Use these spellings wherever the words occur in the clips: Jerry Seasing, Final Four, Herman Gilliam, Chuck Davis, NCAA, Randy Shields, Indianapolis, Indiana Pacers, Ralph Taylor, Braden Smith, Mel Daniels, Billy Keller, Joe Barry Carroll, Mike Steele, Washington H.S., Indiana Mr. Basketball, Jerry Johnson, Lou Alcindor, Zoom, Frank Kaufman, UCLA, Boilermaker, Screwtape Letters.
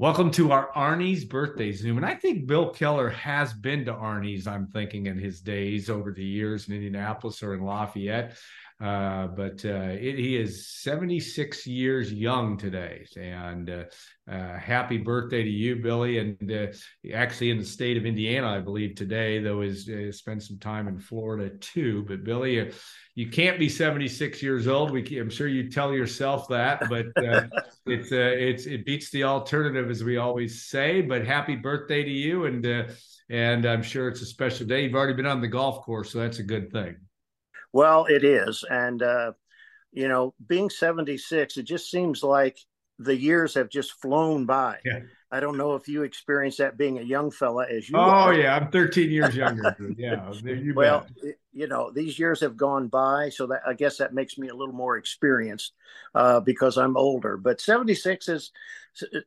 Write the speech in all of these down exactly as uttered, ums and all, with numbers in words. Welcome to our Arnie's birthday Zoom. And I think Bill Keller has been to Arnie's, I'm thinking, in his days over the years in Indianapolis or in Lafayette. Uh, but uh, it, he is seventy-six years young today. And uh, uh, happy birthday to you, Billy. And uh, actually in the state of Indiana, I believe, today, though, is uh, spent some time in Florida, too. But, Billy, uh, you can't be seventy-six years old. We can, I'm sure you tell yourself that. But uh, it's, uh, it's it beats the alternative, as we always say. But happy birthday to you. And, uh, and I'm sure it's a special day. You've already been on the golf course, so that's a good thing. Well, it is. And, uh, you know, being seventy-six, it just seems like the years have just flown by. Yeah. I don't know if you experienced that being a young fella as you Oh, are. Yeah. I'm thirteen years younger. Yeah. You well, it, you know, these years have gone by. So that, I guess that makes me a little more experienced uh, because I'm older. But seventy-six is,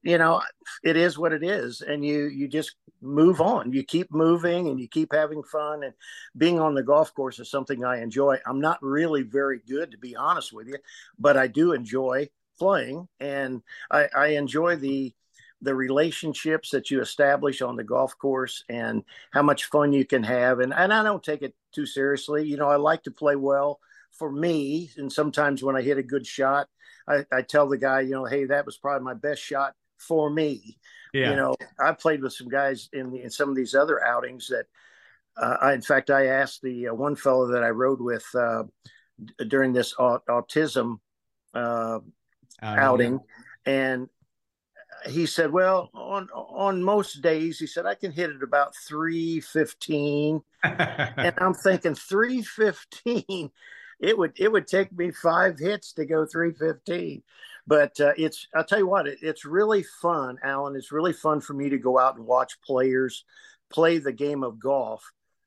you know, it is what it is. And you, you just move on. You keep moving and you keep having fun. And being on the golf course is something I enjoy. I'm not really very good, to be honest with you, but I do enjoy playing. And I, I enjoy the the relationships that you establish on the golf course and how much fun you can have. And, and I don't take it too seriously. You know, I like to play well for me. And sometimes when I hit a good shot, I, I tell the guy, you know, hey, that was probably my best shot for me. Yeah. You know, I played with some guys in, the, in some of these other outings that uh, I, in fact, I asked the uh, one fellow that I rode with uh, d- during this aut- autism uh, outing. Yeah. And he said, well, on on most days, he said, I can hit it about three fifteen. And I'm thinking three fifteen, it would it would take me five hits to go three fifteen. But uh, it's I'll tell you what, it, it's really fun, Alan. It's really fun for me to go out and watch players play the game of golf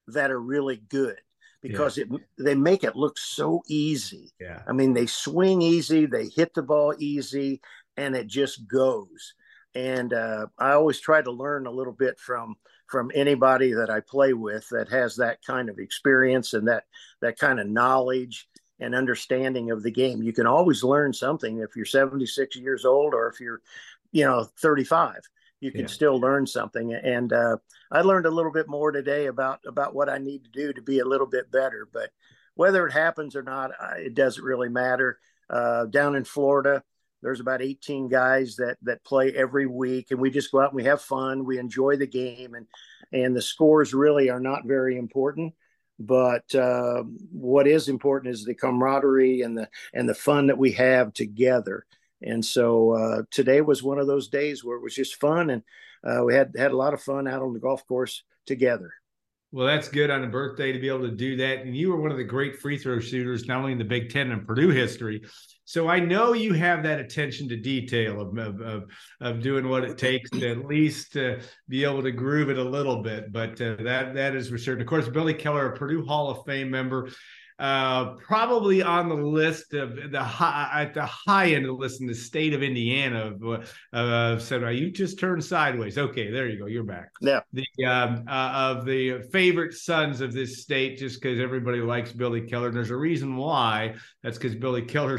that are really good. Because yeah. it, they make it look so easy. Yeah. I mean, they swing easy, they hit the ball easy, and it just goes. And uh, I always try to learn a little bit from from anybody that I play with that has that kind of experience and that that kind of knowledge and understanding of the game. You can always learn something if you're seventy-six years old or if you're, you know, thirty-five. You can yeah. still learn something. And uh, I learned a little bit more today about about what I need to do to be a little bit better. But whether it happens or not, I, it doesn't really matter. Uh, down in Florida, there's about eighteen guys that that play every week, and we just go out and we have fun. We enjoy the game, and and the scores really are not very important. But uh, what is important is the camaraderie and the and the fun that we have together. And so uh, today was one of those days where it was just fun, and uh, we had had a lot of fun out on the golf course together. Well, that's good on a birthday to be able to do that. And you were one of the great free throw shooters, not only in the Big Ten and Purdue history. So I know you have that attention to detail of of, of, of doing what it takes to at least uh, be able to groove it a little bit. But uh, that that is for sure. And of course, Billy Keller, a Purdue Hall of Fame member, uh, probably on the list of the high, at the high end of the list in the state of Indiana. Uh, said, well, you just turned sideways. Okay, there you go. You're back. Yeah. The, um, uh, of the favorite sons of this state, just because everybody likes Billy Keller. And there's a reason why. That's because Billy Keller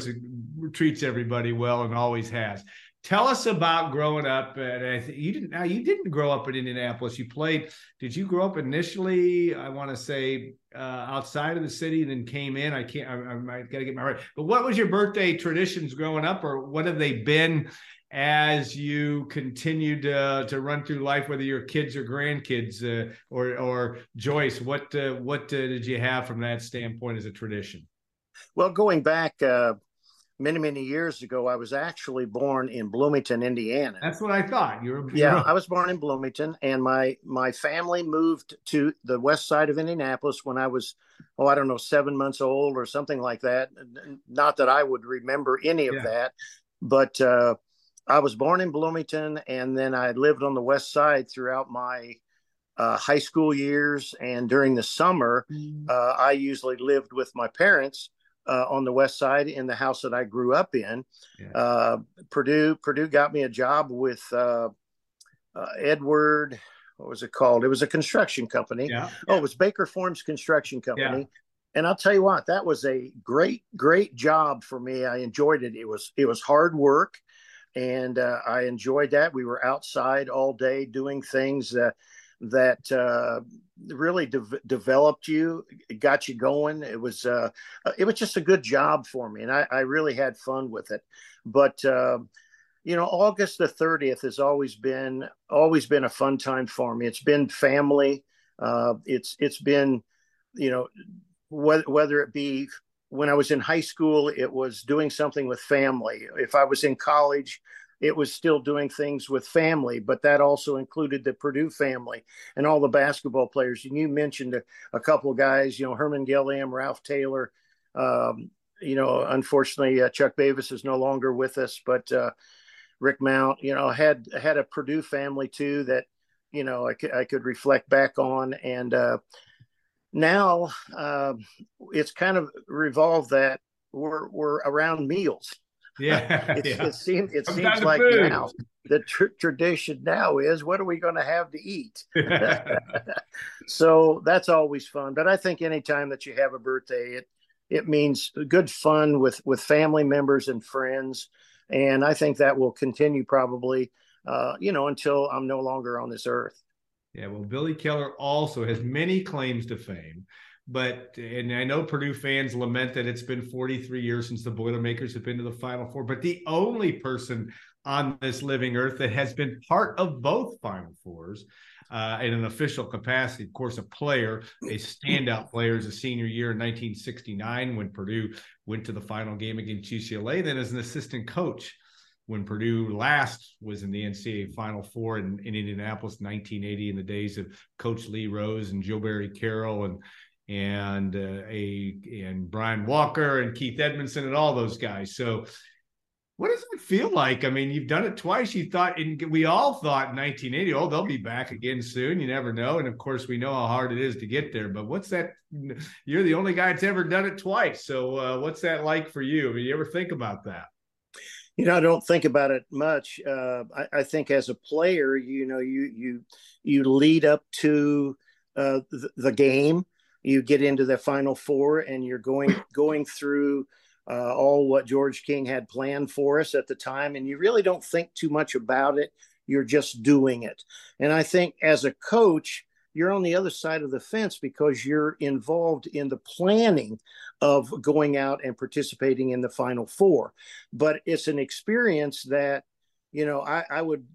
treats everybody well and always has. Tell us about growing up. And I th- you didn't. Now you didn't grow up in Indianapolis. You played. Did you grow up initially? I want to say uh, outside of the city, and then came in. I can't. I, I might got to get my right. But what was your birthday traditions growing up, or what have they been as you continued uh, to run through life, whether you're kids or grandkids, uh, or or Joyce? What uh, what uh, did you have from that standpoint as a tradition? Well, going back. Uh... Many, many years ago, I was actually born in Bloomington, Indiana. That's what I thought. You were. Yeah, I was born in Bloomington, and my my family moved to the west side of Indianapolis when I was, oh, I don't know, seven months old or something like that. Not that I would remember any of yeah. that, but uh, I was born in Bloomington, and then I lived on the west side throughout my uh, high school years. And during the summer, mm-hmm. uh, I usually lived with my parents. Uh, on the west side in the house that I grew up in. Yeah. Uh, Purdue Purdue got me a job with uh, uh, Edward, what was it called? It was a construction company. Yeah. Oh, it was Baker Forms Construction Company. Yeah. And I'll tell you what, that was a great, great job for me. I enjoyed it. It was it was hard work. And uh, I enjoyed that. We were outside all day doing things uh, that uh, really de- developed you, got you going. It was uh, it was just a good job for me, and I, I really had fun with it. But uh, you know, August the thirtieth has always been always been a fun time for me. It's been family. Uh, it's it's been, you know, whether whether it be when I was in high school, it was doing something with family. If I was in college, it was still doing things with family, but that also included the Purdue family and all the basketball players. And you mentioned a, a couple of guys, you know, Herman Gilliam, Ralph Taylor. Um, you know, unfortunately, uh, Chuck Davis is no longer with us, but uh, Rick Mount, you know, had had a Purdue family too that, you know, I could, I could reflect back on. And uh, now uh, it's kind of revolved that we're we're around meals. Yeah, it's, yeah. It seems it I'm seems like food. Now the tr- tradition now is what are we going to have to eat? So that's always fun. But I think any time that you have a birthday, it it means good fun with with family members and friends, and I think that will continue probably. Uh, you know, until I'm no longer on this earth. Yeah, well, Billy Keller also has many claims to fame, but, and I know Purdue fans lament that it's been forty-three years since the Boilermakers have been to the Final Four, but the only person on this living earth that has been part of both Final Fours uh, in an official capacity, of course, a player, a standout player, is a senior year in nineteen sixty-nine when Purdue went to the final game against U C L A, then as an assistant coach when Purdue last was in the N C double A Final Four in, in Indianapolis, nineteen eighty, in the days of Coach Lee Rose and Joe Barry Carroll and and uh, a and Brian Walker and Keith Edmondson and all those guys. So, what does it feel like? I mean, you've done it twice. You thought, and we all thought, in nineteen eighty, oh, they'll be back again soon. You never know. And of course, we know how hard it is to get there. But what's that? You're the only guy that's ever done it twice. So, uh, what's that like for you? I mean, you ever think about that? You know, I don't think about it much. Uh, I, I think as a player, you know, you you you lead up to uh, the, the game. You get into the Final Four, and you're going going through uh, all what George King had planned for us at the time, and you really don't think too much about it. You're just doing it. And I think as a coach, you're on the other side of the fence because you're involved in the planning of going out and participating in the Final Four. But it's an experience that, you know, I, I would,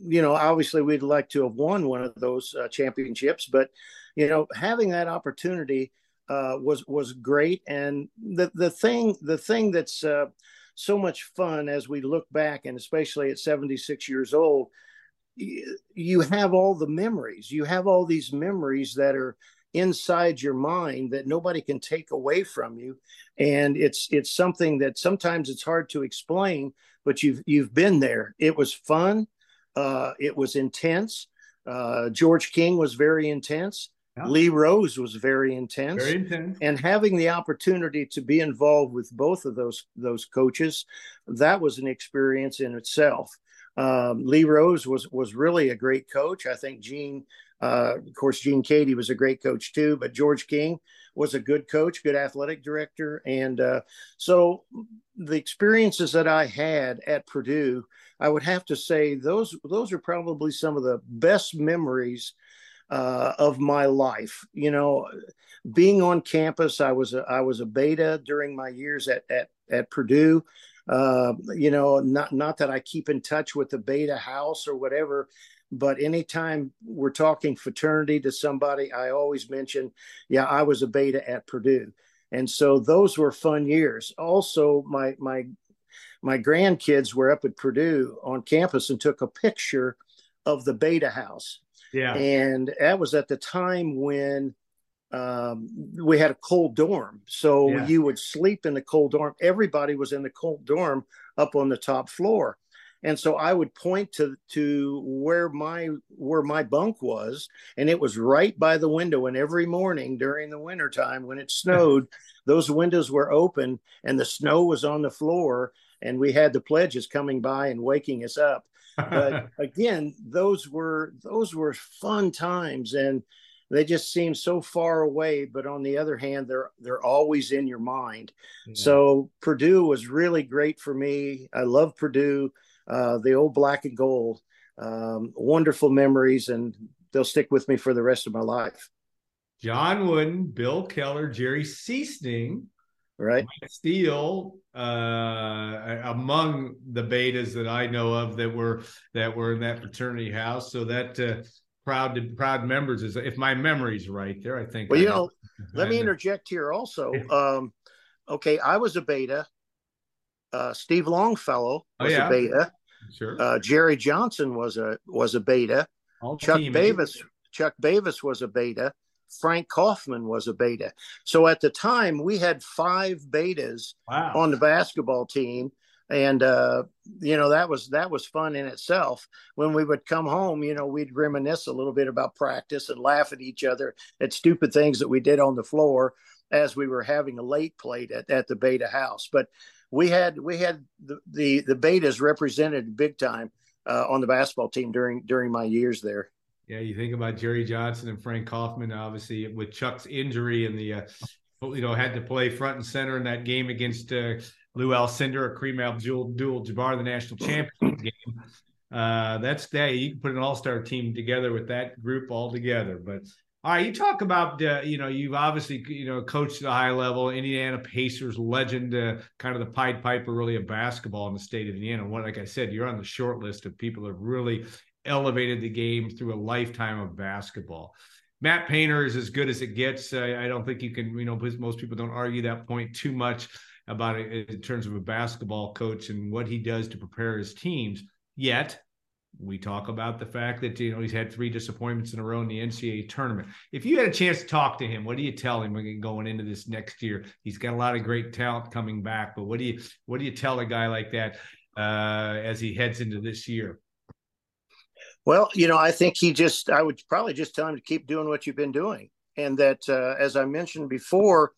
you know, obviously we'd like to have won one of those uh, championships, but, you know, having that opportunity uh, was, was great. And the, the thing, the thing that's uh, so much fun as we look back, and especially at seventy-six years old, you have all the memories. You have all these memories that are inside your mind that nobody can take away from you. And it's it's something that sometimes it's hard to explain, but you've you've been there. It was fun. Uh, it was intense. Uh, George King was very intense. Yeah. Lee Rose was very intense. Very intense. And having the opportunity to be involved with both of those those coaches, that was an experience in itself. Um, Lee Rose was was really a great coach. I think Gene, uh, of course, Gene Cady was a great coach too, but George King was a good coach, good athletic director. And uh, so the experiences that I had at Purdue, I would have to say those those are probably some of the best memories uh, of my life. You know, being on campus, I was a, I was a beta during my years at at, at Purdue. Uh, you know, not, not that I keep in touch with the beta house or whatever, but anytime we're talking fraternity to somebody, I always mention, yeah, I was a beta at Purdue. And so those were fun years. Also, my, my, my grandkids were up at Purdue on campus and took a picture of the beta house. Yeah. And that was at the time when Um, we had a cold dorm, so yeah. You would sleep in the cold dorm. Everybody was in the cold dorm up on the top floor, and so I would point to to where my where my bunk was, and it was right by the window. And every morning during the wintertime when it snowed, those windows were open, and the snow was on the floor, and we had the pledges coming by and waking us up. But again, those were those were fun times, and they just seem so far away, but on the other hand, they're they're always in your mind. Yeah. So Purdue was really great for me. I love Purdue. uh, the old black and gold, um, wonderful memories, and they'll stick with me for the rest of my life. John Wooden, Bill Keller, Jerry Seasing, right? Mike Steele, uh, among the betas that I know of that were that were in that fraternity house. So that uh, proud to, proud members is, if my memory's right, there. I think. Well, I you know, let me interject here also. Um, okay, I was a beta. Uh, Steve Longfellow was oh, yeah. a beta. Sure. Uh, Jerry Johnson was a was a beta. All Chuck Davis. Chuck Davis was a beta. Frank Kaufman was a beta. So at the time we had five betas wow. on the basketball team. And, uh, you know, that was, that was fun in itself. When we would come home, you know, we'd reminisce a little bit about practice and laugh at each other at stupid things that we did on the floor as we were having a late plate at, at the beta house. But we had, we had the, the, the betas represented big time uh, on the basketball team during, during my years there. Yeah, you think about Jerry Johnson and Frank Kaufman, obviously, with Chuck's injury and the, uh, you know, had to play front and center in that game against uh, Lou Alcindor or Kareem Abdul-Jabbar, the national championship game. Uh, that's that. You can put an all-star team together with that group all together. But, all right, you talk about, uh, you know, you've obviously, you know, coached at a high level, Indiana Pacers legend, uh, kind of the Pied Piper, really, of basketball in the state of Indiana. What, like I said, you're on the short list of people that really – elevated the game through a lifetime of basketball. Matt Painter is as good as it gets. Uh, I don't think you can, you know, most people don't argue that point too much about it in terms of a basketball coach and what he does to prepare his teams. Yet we talk about the fact that, you know, he's had three disappointments in a row in the N C A A tournament. If you had a chance to talk to him, what do you tell him going into this next year? He's got a lot of great talent coming back, but what do you, what do you tell a guy like that uh, as he heads into this year? Well, you know, I think he just, I would probably just tell him to keep doing what you've been doing. And that, uh, as I mentioned before,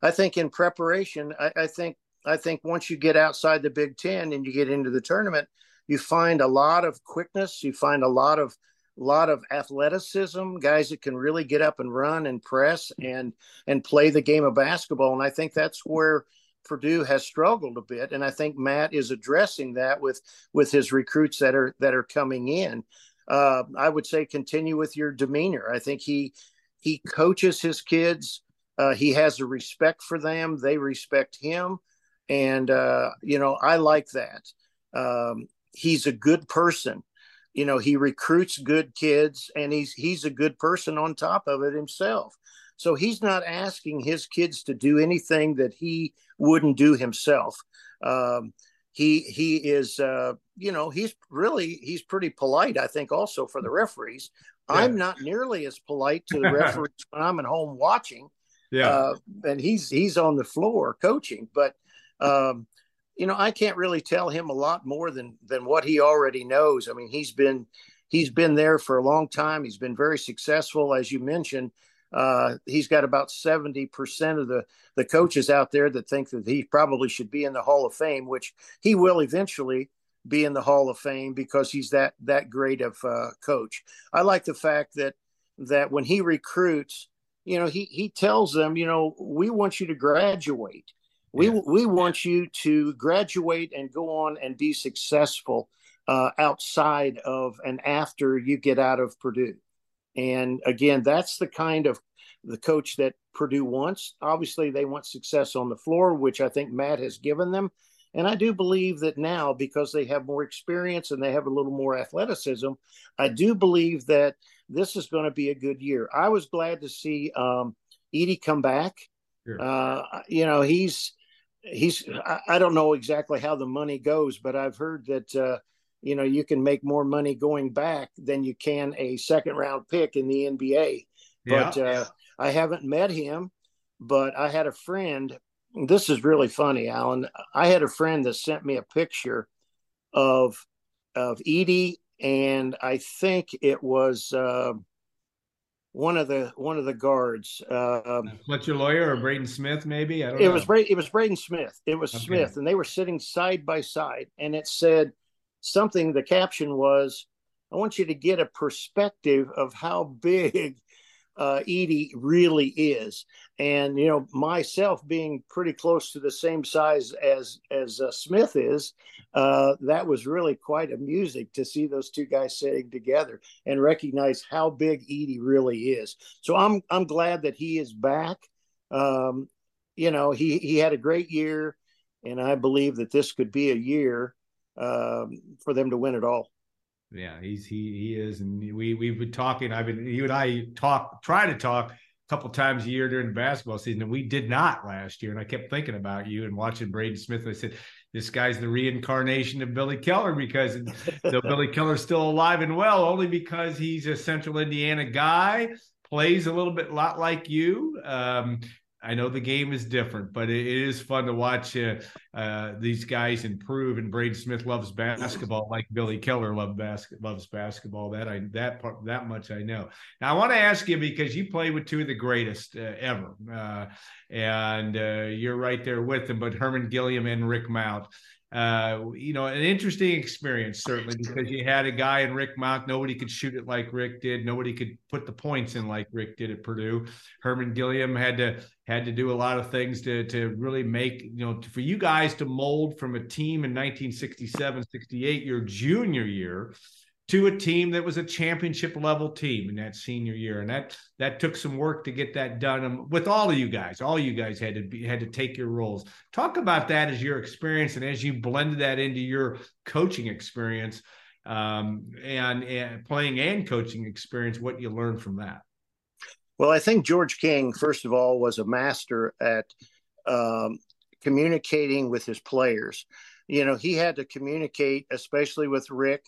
I think in preparation, I, I think, I think once you get outside the Big Ten and you get into the tournament, you find a lot of quickness. You find a lot of, lot of athleticism, guys that can really get up and run and press and, and play the game of basketball. And I think that's where Purdue has struggled a bit, and I think Matt is addressing that with with his recruits that are that are coming in. Uh, I would say continue with your demeanor. I think he he coaches his kids. Uh, he has a respect for them. They respect him, and uh, you know, I like that. Um, he's a good person. You know, he recruits good kids, and he's he's a good person on top of it himself. So he's not asking his kids to do anything that he wouldn't do himself. Um, he he is, uh, you know, he's really, he's pretty polite, I think, also for the referees. Yeah. I'm not nearly as polite to the referees when I'm at home watching. Yeah, uh, and he's he's on the floor coaching. But, um, you know, I can't really tell him a lot more than than what he already knows. I mean, he's been he's been there for a long time. He's been very successful, as you mentioned. Uh, he's got about seventy percent of the, the coaches out there that think that he probably should be in the Hall of Fame, which he will eventually be in the Hall of Fame because he's that that great of uh, coach. I like the fact that that when he recruits, you know, he he tells them, you know, we want you to graduate. We yeah. we want you to graduate and go on and be successful uh, outside of and after you get out of Purdue. And again, that's the kind of the coach that Purdue wants. Obviously, they want success on the floor, which I think Matt has given them. And I do believe that now, because they have more experience and they have a little more athleticism, I do believe that this is going to be a good year. I was glad to see um, Edie come back. Sure. Uh, you know, he's he's I, I don't know exactly how the money goes, but I've heard that uh, you know, you can make more money going back than you can a second round pick in the N B A. Yeah. But uh, I haven't met him, but I had a friend. This is really funny, Alan. I had a friend that sent me a picture of, of Edie. And I think it was uh, one of the, one of the guards. Uh, What's your lawyer or Braden Smith? Maybe. I don't it know. was, Bra- it was Braden Smith. It was okay. Smith. And they were sitting side by side, and it said, something, the caption was, I want you to get a perspective of how big uh, Edie really is. And, you know, myself being pretty close to the same size as as uh, Smith is, uh, that was really quite amusing to see those two guys sitting together and recognize how big Edie really is. So I'm I'm glad that he is back. Um, you know, he, he had a great year, and I believe that this could be a year um, for them to win it all. Yeah, he's he he is, and we we've been talking. I've been you and I talk try to talk a couple times a year during the basketball season, and we did not last year. And I kept thinking about you and watching Braden Smith. And I said, this guy's the reincarnation of Billy Keller, because though Billy Keller's still alive and well, only because he's a Central Indiana guy, plays a little bit lot like you. Um, I know the game is different, but it is fun to watch uh, uh, these guys improve. And Braden Smith loves basketball like Billy Keller loved bas- loves basketball. That I that part, that much I know. Now I want to ask you, because you play with two of the greatest uh, ever, uh, and uh, you're right there with them. But Herman Gilliam and Rick Mount, uh, you know, an interesting experience certainly, because you had a guy in Rick Mount. Nobody could shoot it like Rick did. Nobody could put the points in like Rick did at Purdue. Herman Gilliam had to. had to do a lot of things to to really make, you know, for you guys to mold from a team in nineteen sixty-seven, sixty-eight, your junior year, to a team that was a championship level team in that senior year. And that, that took some work to get that done. Um, with all of you guys, all you guys had to be, had to take your roles. Talk about that as your experience, and as you blended that into your coaching experience, um, and, and playing and coaching experience, what you learned from that. Well, I think George King, first of all, was a master at um, communicating with his players. You know, he had to communicate, especially with Rick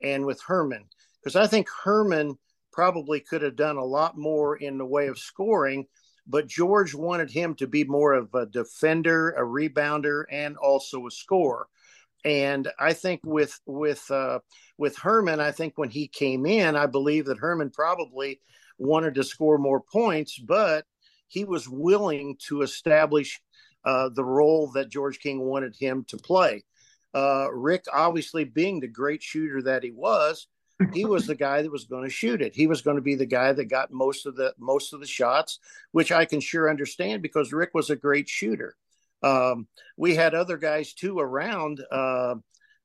and with Herman, because I think Herman probably could have done a lot more in the way of scoring, but George wanted him to be more of a defender, a rebounder, and also a scorer. And I think with with uh, with Herman, I think when he came in, I believe that Herman probably wanted to score more points, but he was willing to establish uh, the role that George King wanted him to play. Uh, Rick, obviously being the great shooter that he was, he was the guy that was going to shoot it. He was going to be the guy that got most of the most of the shots, which I can sure understand, because Rick was a great shooter. Um, we had other guys too around. Uh,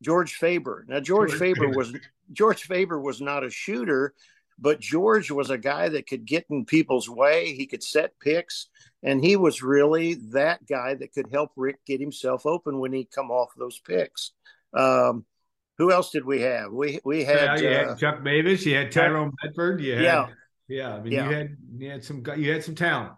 George Faber. Now George Faber was George Faber was not a shooter, but George was a guy that could get in people's way. He could set picks, and he was really that guy that could help Rick get himself open when he come off those picks. Um, who else did we have? We we had, yeah, you uh, had Chuck Davis. You had Tyrone Bedford. You had, yeah, yeah. I mean, yeah. you had you had some you had some talent.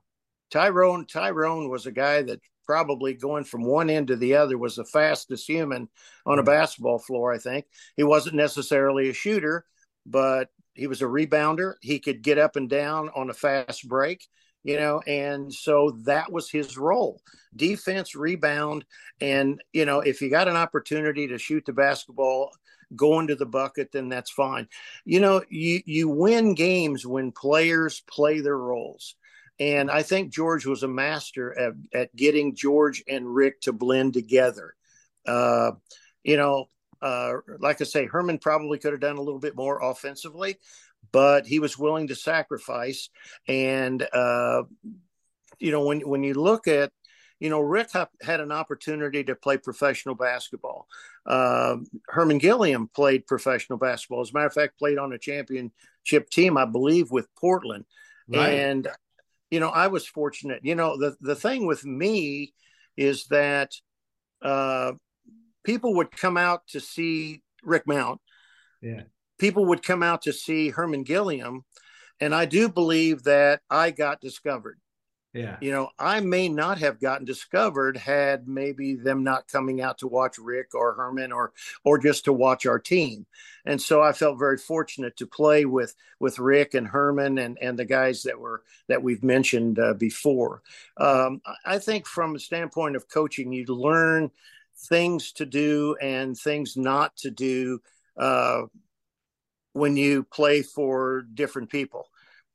Tyrone Tyrone was a guy that probably going from one end to the other was the fastest human on a basketball floor. I think he wasn't necessarily a shooter, but he was a rebounder. He could get up and down on a fast break, you know, and so that was his role: defense, rebound. And, you know, if you got an opportunity to shoot the basketball, go into the bucket, then that's fine. You know, you, you win games when players play their roles. And I think George was a master at, at getting George and Rick to blend together. Uh, you know, Uh, like I say, Herman probably could have done a little bit more offensively, but he was willing to sacrifice. And, uh, you know, when, when you look at, you know, Rick ha- had an opportunity to play professional basketball. Uh, Herman Gilliam played professional basketball. As a matter of fact, played on a championship team, I believe, with Portland. Right. And, you know, I was fortunate. You know, the, the thing with me is that, uh, people would come out to see Rick Mount. Yeah. People would come out to see Herman Gilliam. And I do believe that I got discovered. Yeah. You know, I may not have gotten discovered had maybe them not coming out to watch Rick or Herman, or, or just to watch our team. And so I felt very fortunate to play with, with Rick and Herman and, and the guys that were, that we've mentioned uh, before. Um, I think from the standpoint of coaching, you learn things to do and things not to do uh, when you play for different people.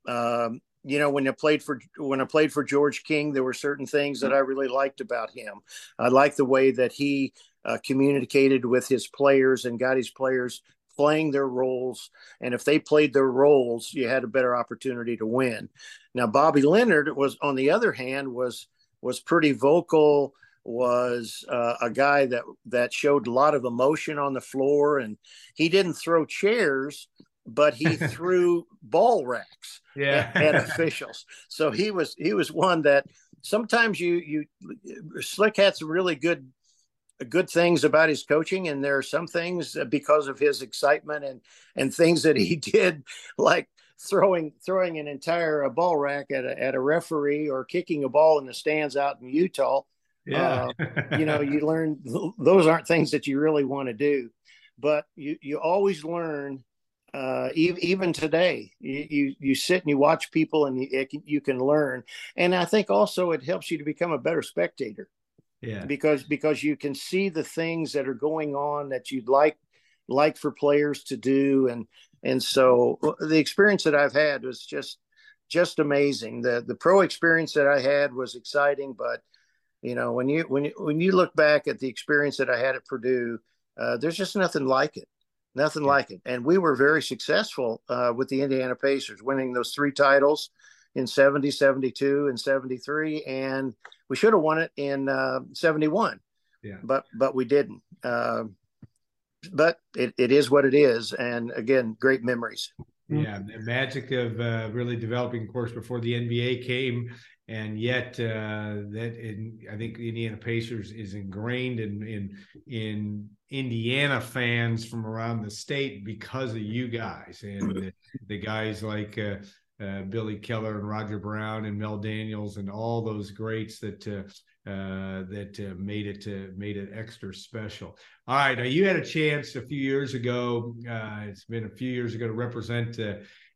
Um, you know, when I played for when I played for George King, there were certain things that I really liked about him. I liked the way that he uh, communicated with his players and got his players playing their roles. And if they played their roles, you had a better opportunity to win. Now, Bobby Leonard was, on the other hand, was was pretty vocal, was uh, a guy that, that showed a lot of emotion on the floor. And he didn't throw chairs, but he threw ball racks yeah. at, at officials. So he was he was one that sometimes you you Slick had some really good good things about his coaching, and there are some things because of his excitement and and things that he did, like throwing throwing an entire ball rack at a, at a referee, or kicking a ball in the stands out in Utah. Yeah, uh, you know, you learn those aren't things that you really want to do, but you you always learn. Uh, even today, you, you, you sit and you watch people, and you, can, you can learn. And I think also it helps you to become a better spectator, yeah. because because you can see the things that are going on that you'd like like for players to do. And and so the experience that I've had was just just amazing. The the pro experience that I had was exciting, but you know when you when you, when you look back at the experience that I had at Purdue, uh, there's just nothing like it. Nothing like it. And we were very successful uh, with the Indiana Pacers, winning those three titles in seventy, seventy-two, and seventy-three. And we should have won it in uh, seventy-one, yeah. but but we didn't. Uh, but it, it is what it is. And, again, great memories. Yeah, the magic of uh, really developing, of course, before the N B A came. And yet uh, that in, I think the Indiana Pacers is ingrained in, in in Indiana fans from around the state because of you guys. And the, the guys like uh, uh, Billy Keller and Roger Brown and Mel Daniels and all those greats that uh, uh, that uh, made it uh, made it extra special. All right. Now, you had a chance a few years ago. Uh, it's been a few years ago to represent uh,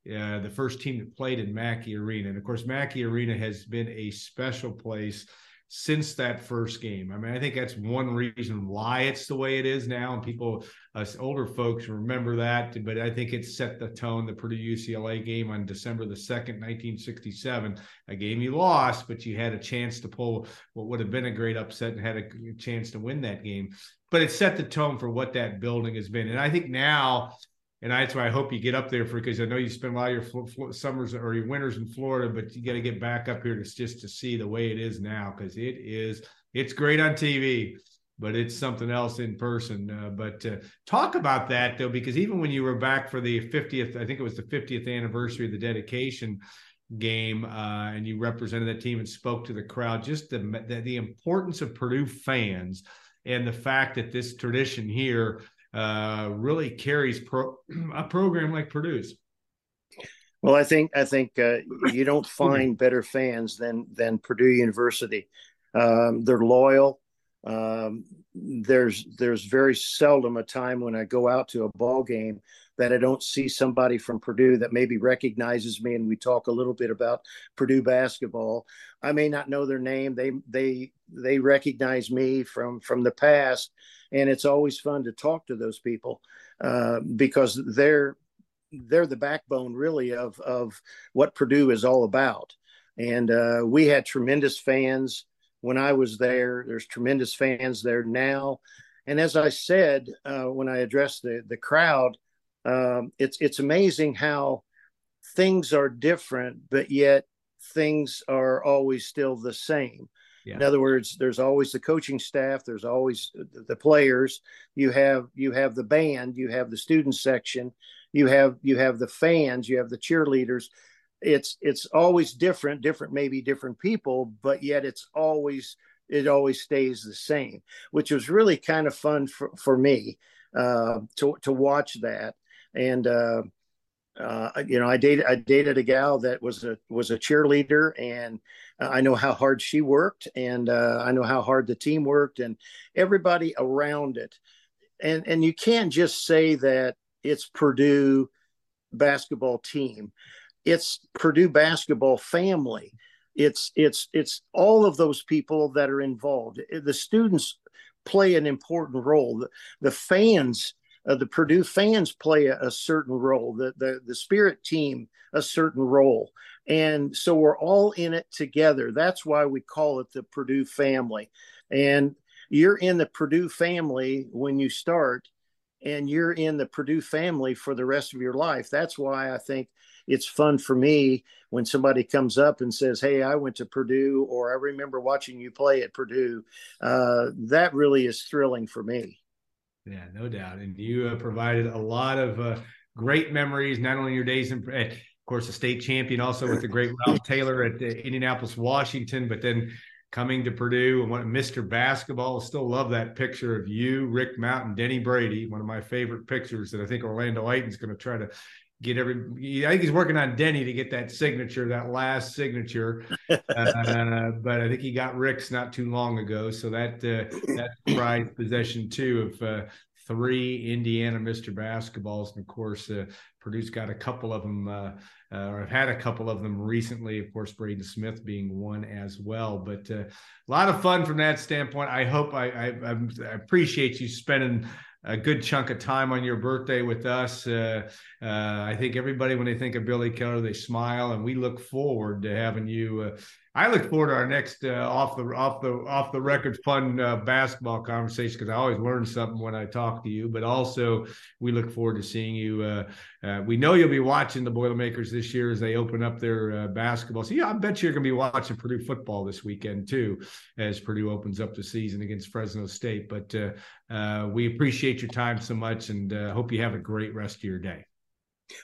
Uh, the first team that played in Mackey Arena. And, of course, Mackey Arena has been a special place since that first game. I mean, I think that's one reason why it's the way it is now. And people, us older folks, remember that. But I think it set the tone, the Purdue U C L A game on December the second, nineteen sixty-seven, a game you lost, but you had a chance to pull what would have been a great upset and had a chance to win that game. But it set the tone for what that building has been. And I think now – and that's why I hope you get up there, for because I know you spend a lot of your fl- fl- summers or your winters in Florida, but you got to get back up here to, just to see the way it is now, because it is it's great on T V, but it's something else in person. Uh, but uh, talk about that, though, because even when you were back for the fiftieth, I think it was the fiftieth anniversary of the dedication game, uh, and you represented that team and spoke to the crowd, just the the, the importance of Purdue fans and the fact that this tradition here uh really carries pro- a program like Purdue's. Well, I think I think uh, you don't find better fans than than Purdue University. Um, they're loyal. Um, there's there's very seldom a time when I go out to a ball game that I don't see somebody from Purdue that maybe recognizes me, and we talk a little bit about Purdue basketball. I may not know their name. They they they recognize me from from the past, and it's always fun to talk to those people uh, because they're they're the backbone, really, of of what Purdue is all about. And uh, we had tremendous fans when I was there. There's tremendous fans there now. And as I said uh, when I addressed the the crowd, Um, it's it's amazing how things are different, but yet things are always still the same. Yeah. In other words, there's always the coaching staff, there's always the players. You have you have the band, you have the student section, you have you have the fans, you have the cheerleaders. It's it's always different, different maybe different people, but yet it's always it always stays the same, which was really kind of fun for for me uh, to to watch that. And, uh, uh, you know, I dated, I dated a gal that was a, was a cheerleader, and I know how hard she worked, and, uh, I know how hard the team worked, and everybody around it. And, and you can't just say that it's Purdue basketball team. It's Purdue basketball family. It's, it's, it's all of those people that are involved. The students play an important role. The, the fans Uh, the Purdue fans play a, a certain role, the, the the spirit team a certain role. And so we're all in it together. That's why we call it the Purdue family. And you're in the Purdue family when you start, and you're in the Purdue family for the rest of your life. That's why I think it's fun for me when somebody comes up and says, hey, I went to Purdue, or I remember watching you play at Purdue. Uh, that really is thrilling for me. Yeah, no doubt. And you uh, provided a lot of uh, great memories, not only your days in, of course, a state champion, also with the great Ralph Taylor at uh, Indianapolis, Washington, but then coming to Purdue and what Mister Basketball. Still love that picture of you, Rick Mount, and Denny Brady, one of my favorite pictures that I think Orlando Ayton's going to try to get every, I think he's working on Denny to get that signature, that last signature. Uh, but I think he got Rick's not too long ago. So that, uh, that prized possession too of uh, three Indiana Mister Basketballs. And of course, uh, Purdue's got a couple of them, uh, uh, or have had a couple of them recently, of course, Braden Smith being one as well. But uh, a lot of fun from that standpoint. I hope I, I, I appreciate you spending a good chunk of time on your birthday with us. Uh, uh, I think everybody, when they think of Billy Keller, they smile, and we look forward to having you. Uh, I look forward to our next uh, off the off the off the record fun uh, basketball conversation, because I always learn something when I talk to you. But also, we look forward to seeing you. Uh, uh, we know you'll be watching the Boilermakers this year as they open up their uh, basketball. So yeah, I bet you're going to be watching Purdue football this weekend too, as Purdue opens up the season against Fresno State. But uh, uh, we appreciate your time so much, and uh, hope you have a great rest of your day.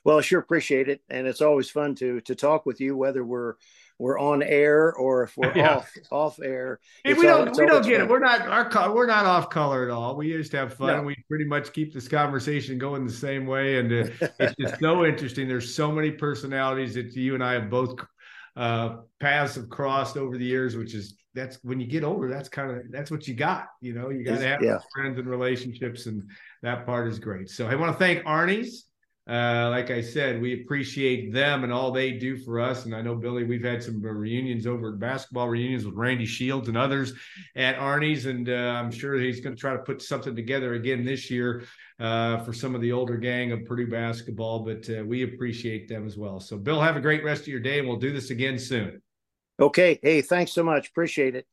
Well, I sure appreciate it, and it's always fun to to talk with you, whether we're we're on air or if we're yeah. off off air. Hey, we don't all, we don't get fun. It. We're not our we're not off color at all. We just have fun. No. We pretty much keep this conversation going the same way, and uh, it's just so interesting. There's so many personalities that you and I have both uh, paths have crossed over the years, which is that's when you get older. That's kind of that's what you got. You know, you got to have yeah. friends and relationships, and that part is great. So I want to thank Arnie's. Uh, like I said, we appreciate them and all they do for us. And I know, Billy, we've had some reunions over basketball reunions with Randy Shields and others at Arnie's. And uh, I'm sure he's going to try to put something together again this year uh, for some of the older gang of Purdue basketball. But uh, we appreciate them as well. So, Bill, have a great rest of your day, and we'll do this again soon. Okay. Hey, thanks so much. Appreciate it.